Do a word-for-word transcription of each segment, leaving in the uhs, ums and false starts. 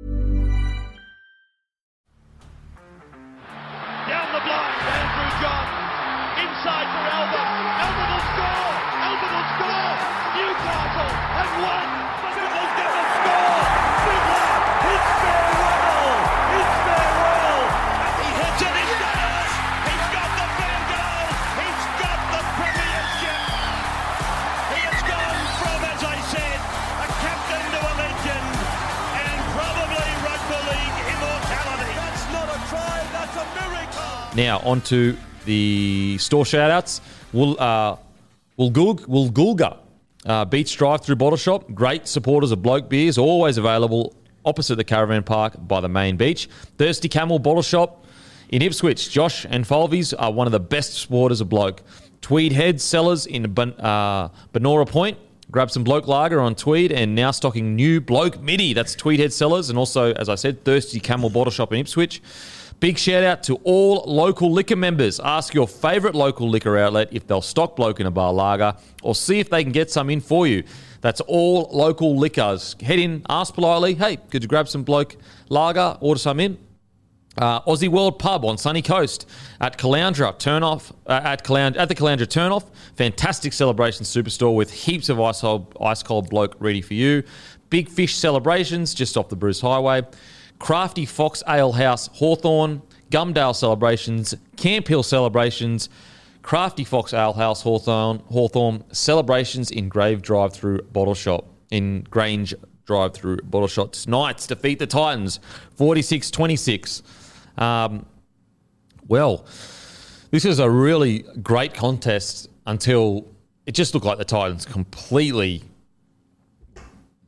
Down the block, Andrew John. Inside for Elba. Elba will score! Elba will score! Newcastle have won! Fizzle's gonna score! Fizzle! It's farewell! It's farewell! And he hits it! It's down! He's got the fan goal! He's got the premiership! He has gone from, as I said, a captain to a legend, and probably rugby league immortality. That's not a try, that's a miracle! Now, on to the store shout-outs. Wool, uh, Woolgoolga uh, Beach Drive-Thru Bottle Shop. Great supporters of bloke beers, always available opposite the caravan park by the main beach. Thirsty Camel Bottle Shop in Ipswich. Josh and Falvey's are one of the best supporters of bloke. Tweed Head Sellers in ben, uh, Benora Point. Grab some bloke lager on Tweed, and now stocking new bloke midi. That's Tweed Head Sellers, and also, as I said, Thirsty Camel Bottle Shop in Ipswich. Big shout out to all local liquor members. Ask your favourite local liquor outlet if they'll stock bloke in a bar lager, or see if they can get some in for you. That's all local liquors. Head in, ask politely, hey, could you grab some bloke lager, order some in? Uh, Aussie World Pub on Sunny Coast at Caloundra Turnoff, uh, at Caloundra, at the Caloundra Turnoff. Fantastic Celebration Superstore with heaps of ice cold, ice cold bloke ready for you. Big Fish Celebrations just off the Bruce Highway. Crafty Fox Ale House, Hawthorne. Gumdale Celebrations, Camp Hill Celebrations, Crafty Fox Ale House, Hawthorne. Hawthorne Celebrations in Grave Drive-Thru Bottle Shop, in Grange Drive-Thru Bottle Shop. Knights defeat the Titans, forty-six twenty-six. Um, well, this is a really great contest until it just looked like the Titans completely...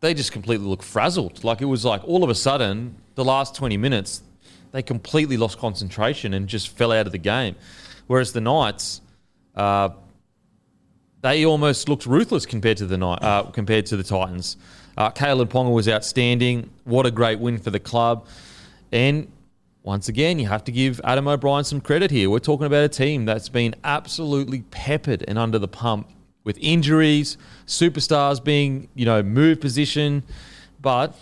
They just completely looked frazzled. Like, it was like all of a sudden, the last twenty minutes, they completely lost concentration and just fell out of the game. Whereas the Knights, uh, they almost looked ruthless compared to the Knight, uh, compared to the Titans. Uh, Kalyn Ponga was outstanding. What a great win for the club. And once again, you have to give Adam O'Brien some credit here. We're talking about a team that's been absolutely peppered and under the pump with injuries, superstars being, you know, moved position. But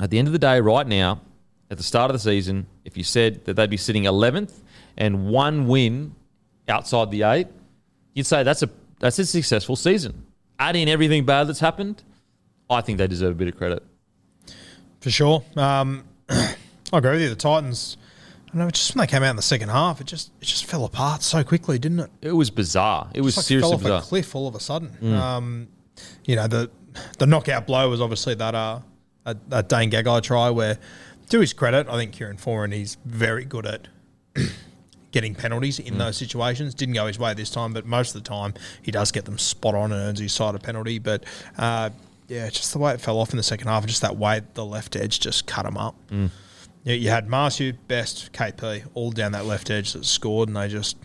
at the end of the day, right now, at the start of the season, if you said that they'd be sitting eleventh and one win outside the eight, you'd say that's a that's a successful season. Add in everything bad that's happened, I think they deserve a bit of credit. For sure. Um, I agree with you. The Titans, I don't know, just when they came out in the second half, it just it just fell apart so quickly, didn't it? It was bizarre. It was just like seriously bizarre. It fell off bizarre. A cliff all of a sudden. Mm. Um, you know, the the knockout blow was obviously that uh that Dane Gagai try where, to his credit, I think Kieran Foran is very good at getting penalties in mm. those situations. Didn't go his way this time, but most of the time he does get them spot on and earns his side of penalty. But, uh, yeah, just the way it fell off in the second half, just that way the left edge just cut him up. Mm. You, you had Marzhew, Best, K P, all down that left edge that scored, and they just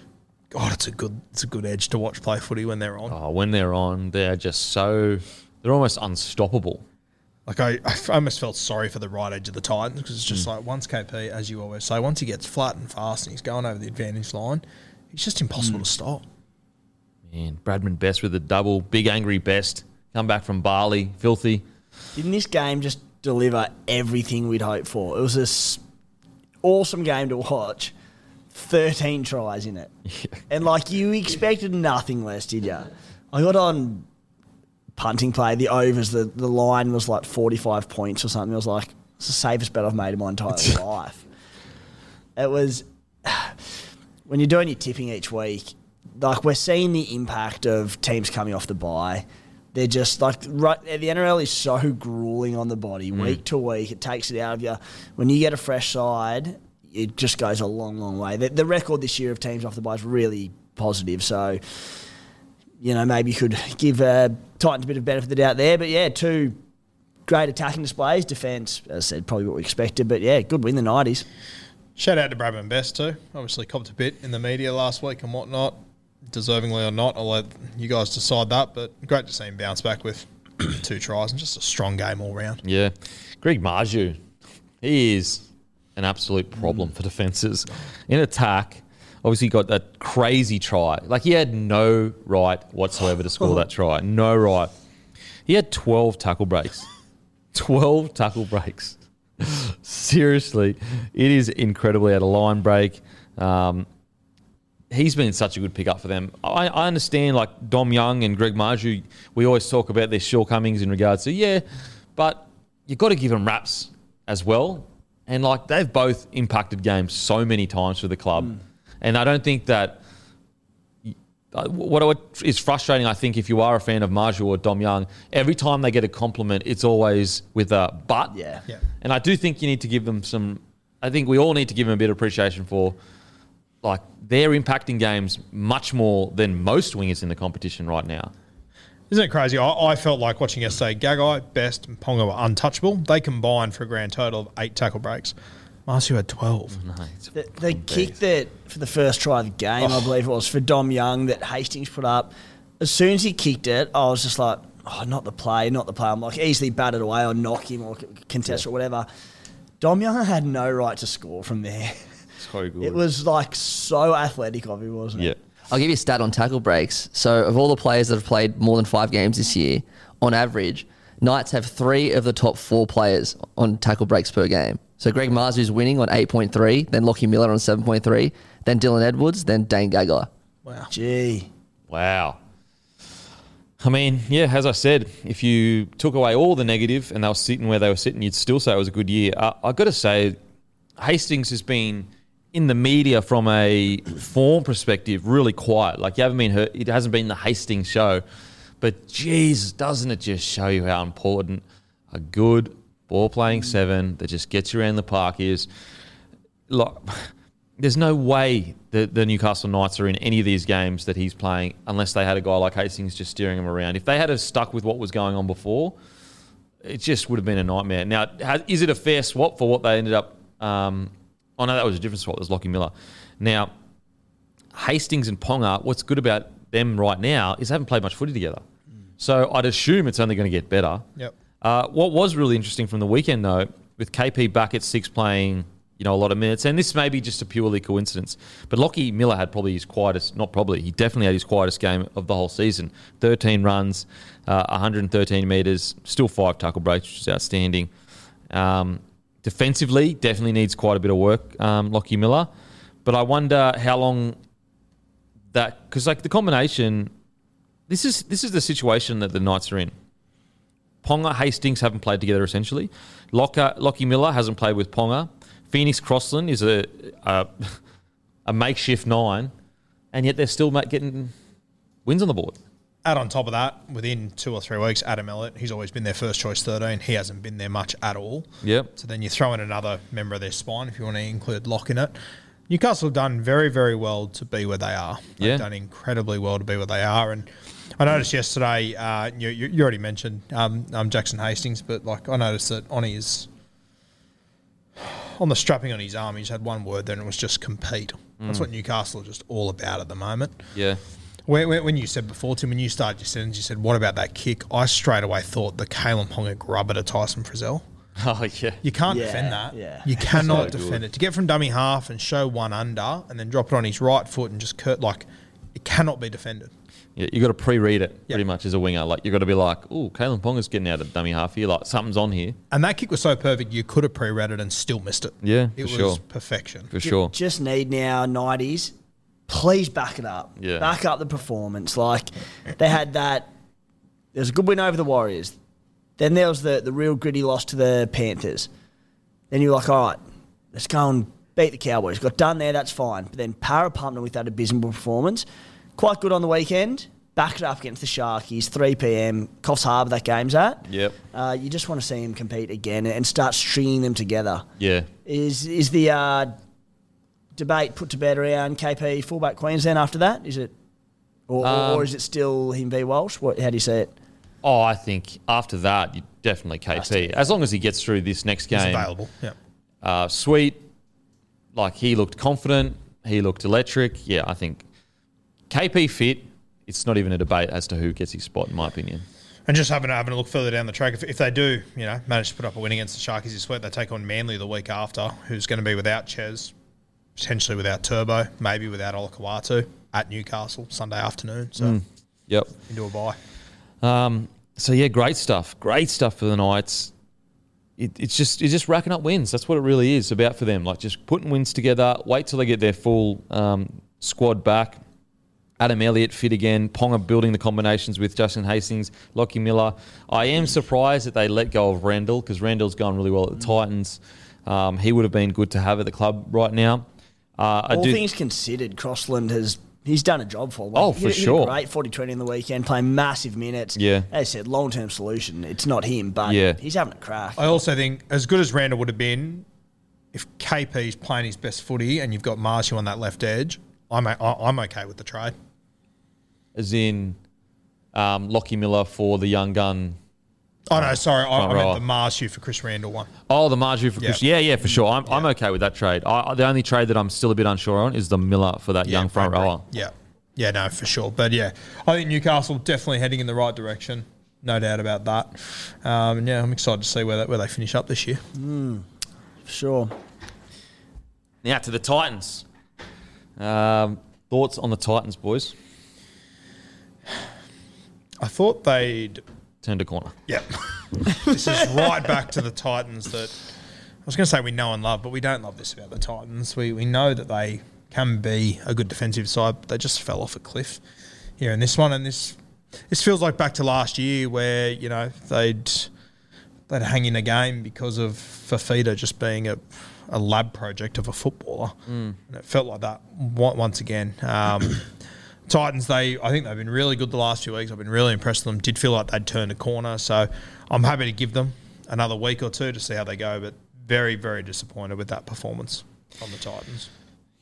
– God, it's a good it's a good edge to watch play footy when they're on. Oh, when they're on, they're just so – they're almost unstoppable. Like, I, I almost felt sorry for the right edge of the Titans because it's just mm. like once K P, as you always say, once he gets flat and fast and he's going over the advantage line, it's just impossible mm. to stop. Man, Bradman Best with a double, big angry Best, come back from Bali, filthy. Didn't this game just deliver everything we'd hoped for? It was this awesome game to watch, thirteen tries in it. And, like, you expected nothing less, did you? I got on punting play, the overs, the, the line was like forty-five points or something. I was like, it's the safest bet I've made in my entire life. It was, when you're doing your tipping each week, like we're seeing the impact of teams coming off the bye. They're just like, right, the N R L is so grueling on the body mm. week to week. It takes it out of you. When you get a fresh side, it just goes a long, long way. The, the record this year of teams off the bye is really positive. So, you know, maybe you could give uh, Titans a bit of benefit of the doubt there. But, yeah, two great attacking displays. Defence, as I said, probably what we expected. But, yeah, good win in the nineties. Shout out to Bradman Best too. Obviously copped a bit in the media last week and whatnot. Deservingly or not, I'll let you guys decide that, but great to see him bounce back with two tries and just a strong game all round. Yeah. Greg Marzhew, he is an absolute problem mm. for defences. In attack, obviously got that crazy try. Like, he had no right whatsoever to score that try. No right. He had twelve tackle breaks. twelve tackle breaks. Seriously, it is incredibly out of line break. Um... He's been such a good pickup for them. I, I understand, like, Dom Young and Greg Marzhew, we always talk about their shortcomings in regards to, yeah, but you've got to give them raps as well. And, like, they've both impacted games so many times for the club. Mm. And I don't think that – what is frustrating, I think, if you are a fan of Marzhew or Dom Young, every time they get a compliment, it's always with a but. Yeah. yeah. And I do think you need to give them some – I think we all need to give them a bit of appreciation for – like, they're impacting games much more than most wingers in the competition right now. Isn't it crazy? I, I felt like watching yesterday, Gagai, Best, and Ponga were untouchable. They combined for a grand total of eight tackle breaks. Marzhew had twelve. No, the the kick that, for the first try of the game, oh. I believe it was, for Dom Young that Hastings put up, as soon as he kicked it, I was just like, oh, not the play, not the play. I'm like, easily batted away or knock him or contest yeah. or whatever. Dom Young had no right to score from there. So good. It was like so athletic of him, wasn't yeah. it? I'll give you a stat on tackle breaks. So of all the players that have played more than five games this year, on average, Knights have three of the top four players on tackle breaks per game. So Greg Marzew's winning on eight point three, then Lockie Miller on seven point three, then Dylan Edwards, then Dane Gagai. Wow. Gee. Wow. I mean, yeah, as I said, if you took away all the negative and they were sitting where they were sitting, you'd still say it was a good year. Uh, I've got to say, Hastings has been... in the media from a form perspective, really quiet. Like, you haven't been hurt. It hasn't been the Hastings show. But, geez, doesn't it just show you how important a good ball-playing seven that just gets you around the park is. Like, there's no way that the Newcastle Knights are in any of these games that he's playing unless they had a guy like Hastings just steering them around. If they had have stuck with what was going on before, it just would have been a nightmare. Now, is it a fair swap for what they ended up um, – oh, no, that was a different swap. It was Lockie Miller. Now, Hastings and Ponga, what's good about them right now is they haven't played much footy together. Mm. So I'd assume it's only going to get better. Yep. Uh, what was really interesting from the weekend, though, with K P back at six playing, you know, a lot of minutes, and this may be just a purely coincidence, but Lockie Miller had probably his quietest, not probably, he definitely had his quietest game of the whole season. thirteen runs, uh, one hundred thirteen metres, still five tackle breaks, which is outstanding. Um Defensively, definitely needs quite a bit of work, um, Lockie Miller. But I wonder how long that... Because, like, the combination... This is this is the situation that the Knights are in. Ponga, Hastings haven't played together, essentially. Locker, Lockie Miller hasn't played with Ponga. Phoenix Crossland is a, a, a makeshift nine. And yet they're still getting wins on the board. And on top of that, within two or three weeks, Adam Elliott, he's always been their first choice thirteen. He hasn't been there much at all. Yep. So then you throw in another member of their spine if you want to include Locke in it. Newcastle have done very, very well to be where they are. They've yeah. done incredibly well to be where they are. And I noticed yesterday, uh, you, you, you already mentioned um, um, Jackson Hastings, but like I noticed that on his on the strapping on his arm, he's had one word there and it was just compete. Mm. That's what Newcastle are just all about at the moment. Yeah. When, when you said before, Tim, when you started your sentence, you said, what about that kick? I straight away thought the Kalyn Ponga grubber to Tyson Frizzell. Oh, yeah. You can't yeah, defend that. Yeah. You cannot so defend good. it. To get from dummy half and show one under and then drop it on his right foot and just curt, like, it cannot be defended. Yeah, you got to pre-read it yep. pretty much as a winger. Like, you've got to be like, oh, Kalyn Ponga's getting out of dummy half here. Like, something's on here. And that kick was so perfect, you could have pre-read it and still missed it. Yeah, it for sure. It was perfection. For you sure. Just need now nineties. Please back it up. Yeah. Back up the performance. Like, they had that There was a good win over the Warriors. Then there was the, the real gritty loss to the Panthers. Then you were like, all right, let's go and beat the Cowboys. Got done there, that's fine. But then Parapumpton with that abysmal performance. Quite good on the weekend. Backed up against the Sharkies, three p.m. Coffs Harbour, that game's at. Yep. Uh, you just want to see him compete again and start stringing them together. Yeah. Is is the uh, debate put to bed around K P fullback Queensland after that? Is it, or, um, or is it still him v Walsh? What? How do you see it? Oh, I think after that, definitely K P. As long as he gets through this next game, he's available. Yeah. Uh, sweet. Like, he looked confident. He looked electric. Yeah, I think K P fit. It's not even a debate as to who gets his spot, in my opinion. And just having, having a look further down the track, if, if they do, you know, manage to put up a win against the Sharkies this week, they take on Manly the week after, who's going to be without Chez, potentially without Turbo, maybe without Olakau'atu at Newcastle Sunday afternoon. So, mm, yep, into a bye. Um, so yeah, great stuff. Great stuff for the Knights. It, it's just it's just racking up wins. That's what it really is about for them. Like, just putting wins together. Wait till they get their full um, squad back. Adam Elliott fit again. Ponga building the combinations with Justin Hastings, Lockie Miller. I am surprised that they let go of Randall, because Randall's gone really well at the Titans. Um, he would have been good to have at the club right now. Uh, All I do things considered, Crossland has he's done a job for. Like, oh, for he, sure. He great forty twenty in the weekend, playing massive minutes. Yeah, as I said, long term solution. It's not him, but yeah, he's having a crack. I also think as good as Randall would have been, if K P's playing his best footy and you've got Marzhew on that left edge, I'm a, I'm okay with the trade. As in um, Lockie Miller for the young gun. Oh, no, sorry. I, I meant the Marzhew for Chris Randall one. Oh, the Marzhew for yeah. Chris. Yeah, yeah, for sure. I'm yeah. I'm okay with that trade. I, the only trade that I'm still a bit unsure on is the Miller for that yeah, young front rower. Yeah. Yeah, no, for sure. But, yeah, I think Newcastle definitely heading in the right direction. No doubt about that. Um, and, yeah, I'm excited to see where, that, where they finish up this year. Mm, for sure. Now to the Titans. Um, thoughts on the Titans, boys? I thought they'd turned a corner. Yep. This is right back to the Titans that I was going to say we know and love, but we don't love this about the Titans. We we know that they can be a good defensive side, but they just fell off a cliff here in this one. And this this feels like back to last year where, you know, they'd they'd hang in a game because of Fifita just being a a lab project of a footballer. Mm. And it felt like that once again. Um, Titans, they I think they've been really good the last few weeks. I've been really impressed with them. Did feel like they'd turned a corner. So I'm happy to give them another week or two to see how they go. But very, very disappointed with that performance on the Titans.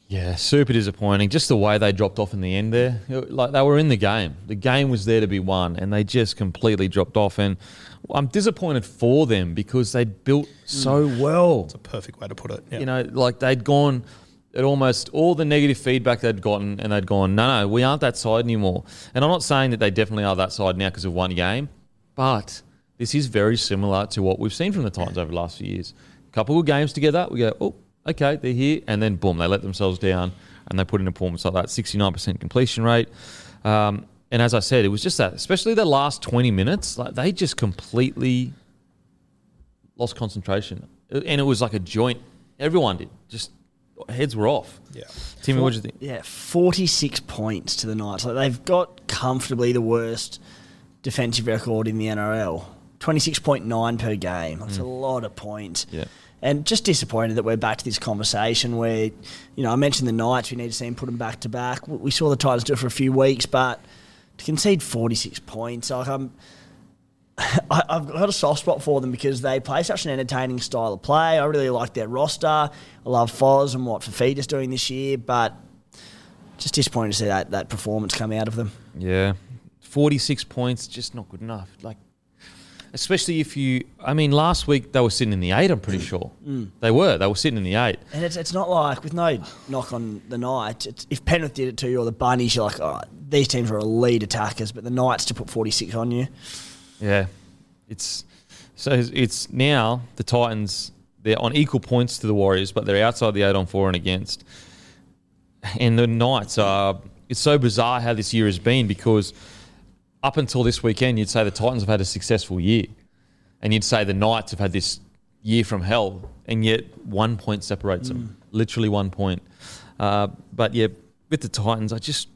Yeah, super disappointing. Just the way they dropped off in the end there. Like, they were in the game. The game was there to be won, and they just completely dropped off. And I'm disappointed for them because they'd built so well. It's a perfect way to put it. Yeah. You know, like, they'd gone at almost all the negative feedback they'd gotten, and they'd gone, no, no, we aren't that side anymore. And I'm not saying that they definitely are that side now because of one game, but this is very similar to what we've seen from the Titans over the last few years. A couple of games together, we go, oh, okay, they're here, and then boom, they let themselves down and they put in a performance like that, sixty-nine percent completion rate. Um, and as I said, it was just that, especially the last twenty minutes, like, they just completely lost concentration. And it was like a joint, everyone did, just heads were off. Yeah, Timmy, what do you think? Yeah, forty-six points to the Knights. Like, they've got comfortably the worst defensive record in the N R L, twenty-six point nine per game. That's mm. a lot of points. Yeah. And just disappointed that we're back to this conversation where, you know, I mentioned the Knights, we need to see them put them back to back. We saw the Titans do it for a few weeks, but to concede forty-six points, like, I'm, I, I've got a soft spot for them because they play such an entertaining style of play. I really like their roster. I love Foz and what Fafita's doing this year, but just disappointed to see that, that performance come out of them. Yeah. forty-six points, just not good enough. Like, especially if you, I mean, last week they were sitting in the eight, I'm pretty sure. Mm. They were. They were sitting in the eight. And it's it's not like, with no knock on the Knights, it's, if Penrith did it to you or the Bunnies, you're like, all right, these teams are elite attackers, but the Knights to put forty-six on you. Yeah. It's so it's now the Titans, they're on equal points to the Warriors, but they're outside the eight on four and against. And the Knights are, it's so bizarre how this year has been because up until this weekend, you'd say the Titans have had a successful year. And you'd say the Knights have had this year from hell. And yet one point separates mm. them. Literally one point. Uh, but yeah, with the Titans, I just...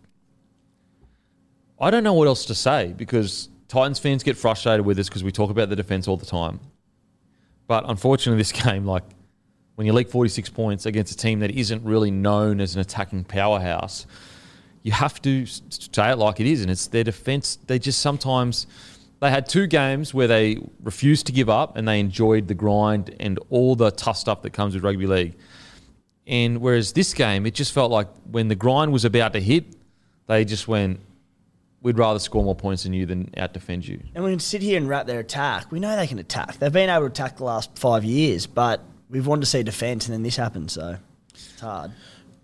I don't know what else to say because Titans fans get frustrated with us because we talk about the defence all the time. But unfortunately, this game, like, when you leak forty-six points against a team that isn't really known as an attacking powerhouse, you have to say it like it is, and it's their defence. They just sometimes... They had two games where they refused to give up and they enjoyed the grind and all the tough stuff that comes with rugby league. And whereas this game, it just felt like when the grind was about to hit, they just went, we'd rather score more points than you than out-defend you. And we can sit here and rap their attack. We know they can attack. They've been able to attack the last five years, but we've wanted to see defence and then this happened, so it's hard.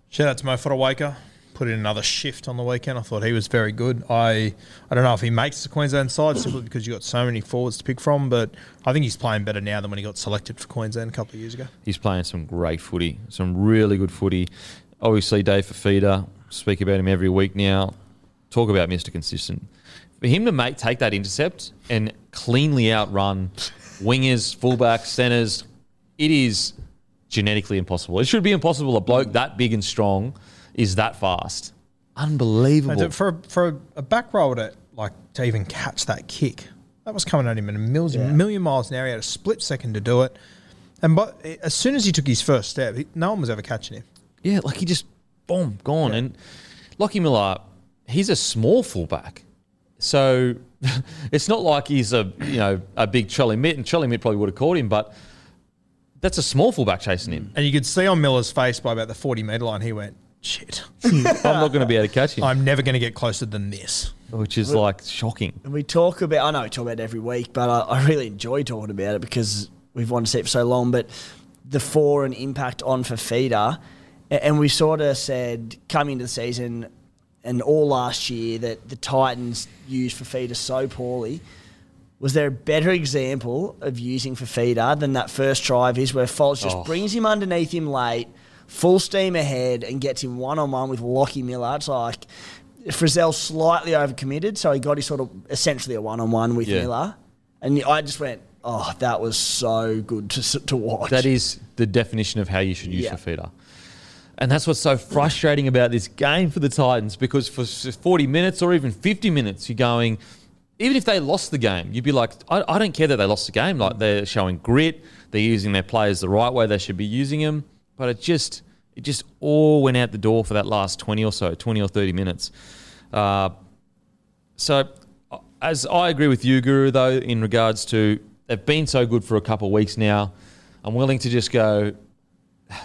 Shout out to Mo Fodawaker. Put in another shift on the weekend. I thought he was very good. I I don't know if he makes the Queensland side simply because you've got so many forwards to pick from, but I think he's playing better now than when he got selected for Queensland a couple of years ago. He's playing some great footy, some really good footy. Obviously, Dave Fifita, speak about him every week now. Talk about Mister Consistent. For him to make take that intercept and cleanly outrun wingers, fullbacks, centres, it is genetically impossible. It should be impossible. A bloke that big and strong is that fast. Unbelievable. For, for a back rower to, like, to even catch that kick, that was coming at him in a million, yeah. million miles an hour. He had a split second to do it. And but as soon as he took his first step, he, no one was ever catching him. Yeah, like he just, boom, gone. Yeah. And Lockie Miller, he's a small fullback. So it's not like he's a, you know, a big Trelly Mitt, and Trelly Mitt probably would have caught him, but that's a small fullback chasing him. And you could see on Miller's face by about the forty-metre line, he went, shit. I'm not going to be able to catch him. I'm never going to get closer than this. Which is, like, shocking. We talk about, I know we talk about it every week, but I, I really enjoy talking about it because we've wanted to see it for so long, but the four and impact on Fifita, and we sort of said coming into the season and all last year that the Titans used Fifita so poorly. Was there a better example of using Fifita than that first try of his where Foles just oh. brings him underneath him late, full steam ahead, and gets him one-on-one with Lockie Miller? It's like Frizzell slightly overcommitted, so he got his sort of essentially a one-on-one with yeah. Miller. And I just went, oh, that was so good to to watch. That is the definition of how you should use yeah. Fifita. And that's what's so frustrating about this game for the Titans, because for forty minutes or even fifty minutes, you're going, even if they lost the game, you'd be like, I, I don't care that they lost the game. Like, they're showing grit, they're using their players the right way they should be using them. But it just it just all went out the door for that last twenty or so, twenty or thirty minutes. Uh, so as I agree with you, Guru, though, in regards to they've been so good for a couple of weeks now, I'm willing to just go,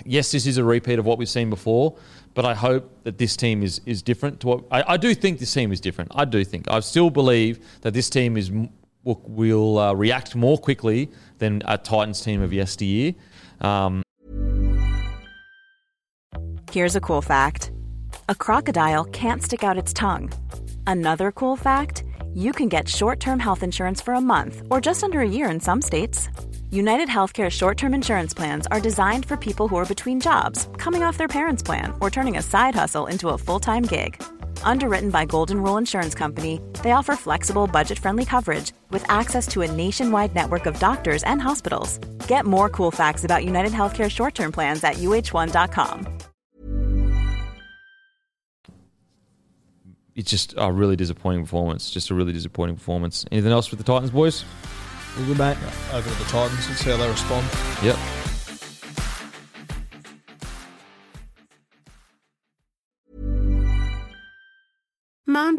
yes, this is a repeat of what we've seen before, but I hope that this team is is different to what – I do think this team is different. I do think. I still believe that this team is will, will uh, react more quickly than a Titans team of yesteryear. Um Here's a cool fact. A crocodile can't stick out its tongue. Another cool fact, you can get short-term health insurance for a month or just under a year in some states. United Healthcare short-term insurance plans are designed for people who are between jobs, coming off their parents' plan, or turning a side hustle into a full-time gig. Underwritten by Golden Rule Insurance Company, they offer flexible, budget-friendly coverage with access to a nationwide network of doctors and hospitals. Get more cool facts about United Healthcare short-term plans at U H one dot com. It's just a really disappointing performance. Just a really disappointing performance. Anything else with the Titans, boys? We'll go back over to the Titans and see how they respond. Yep. Mom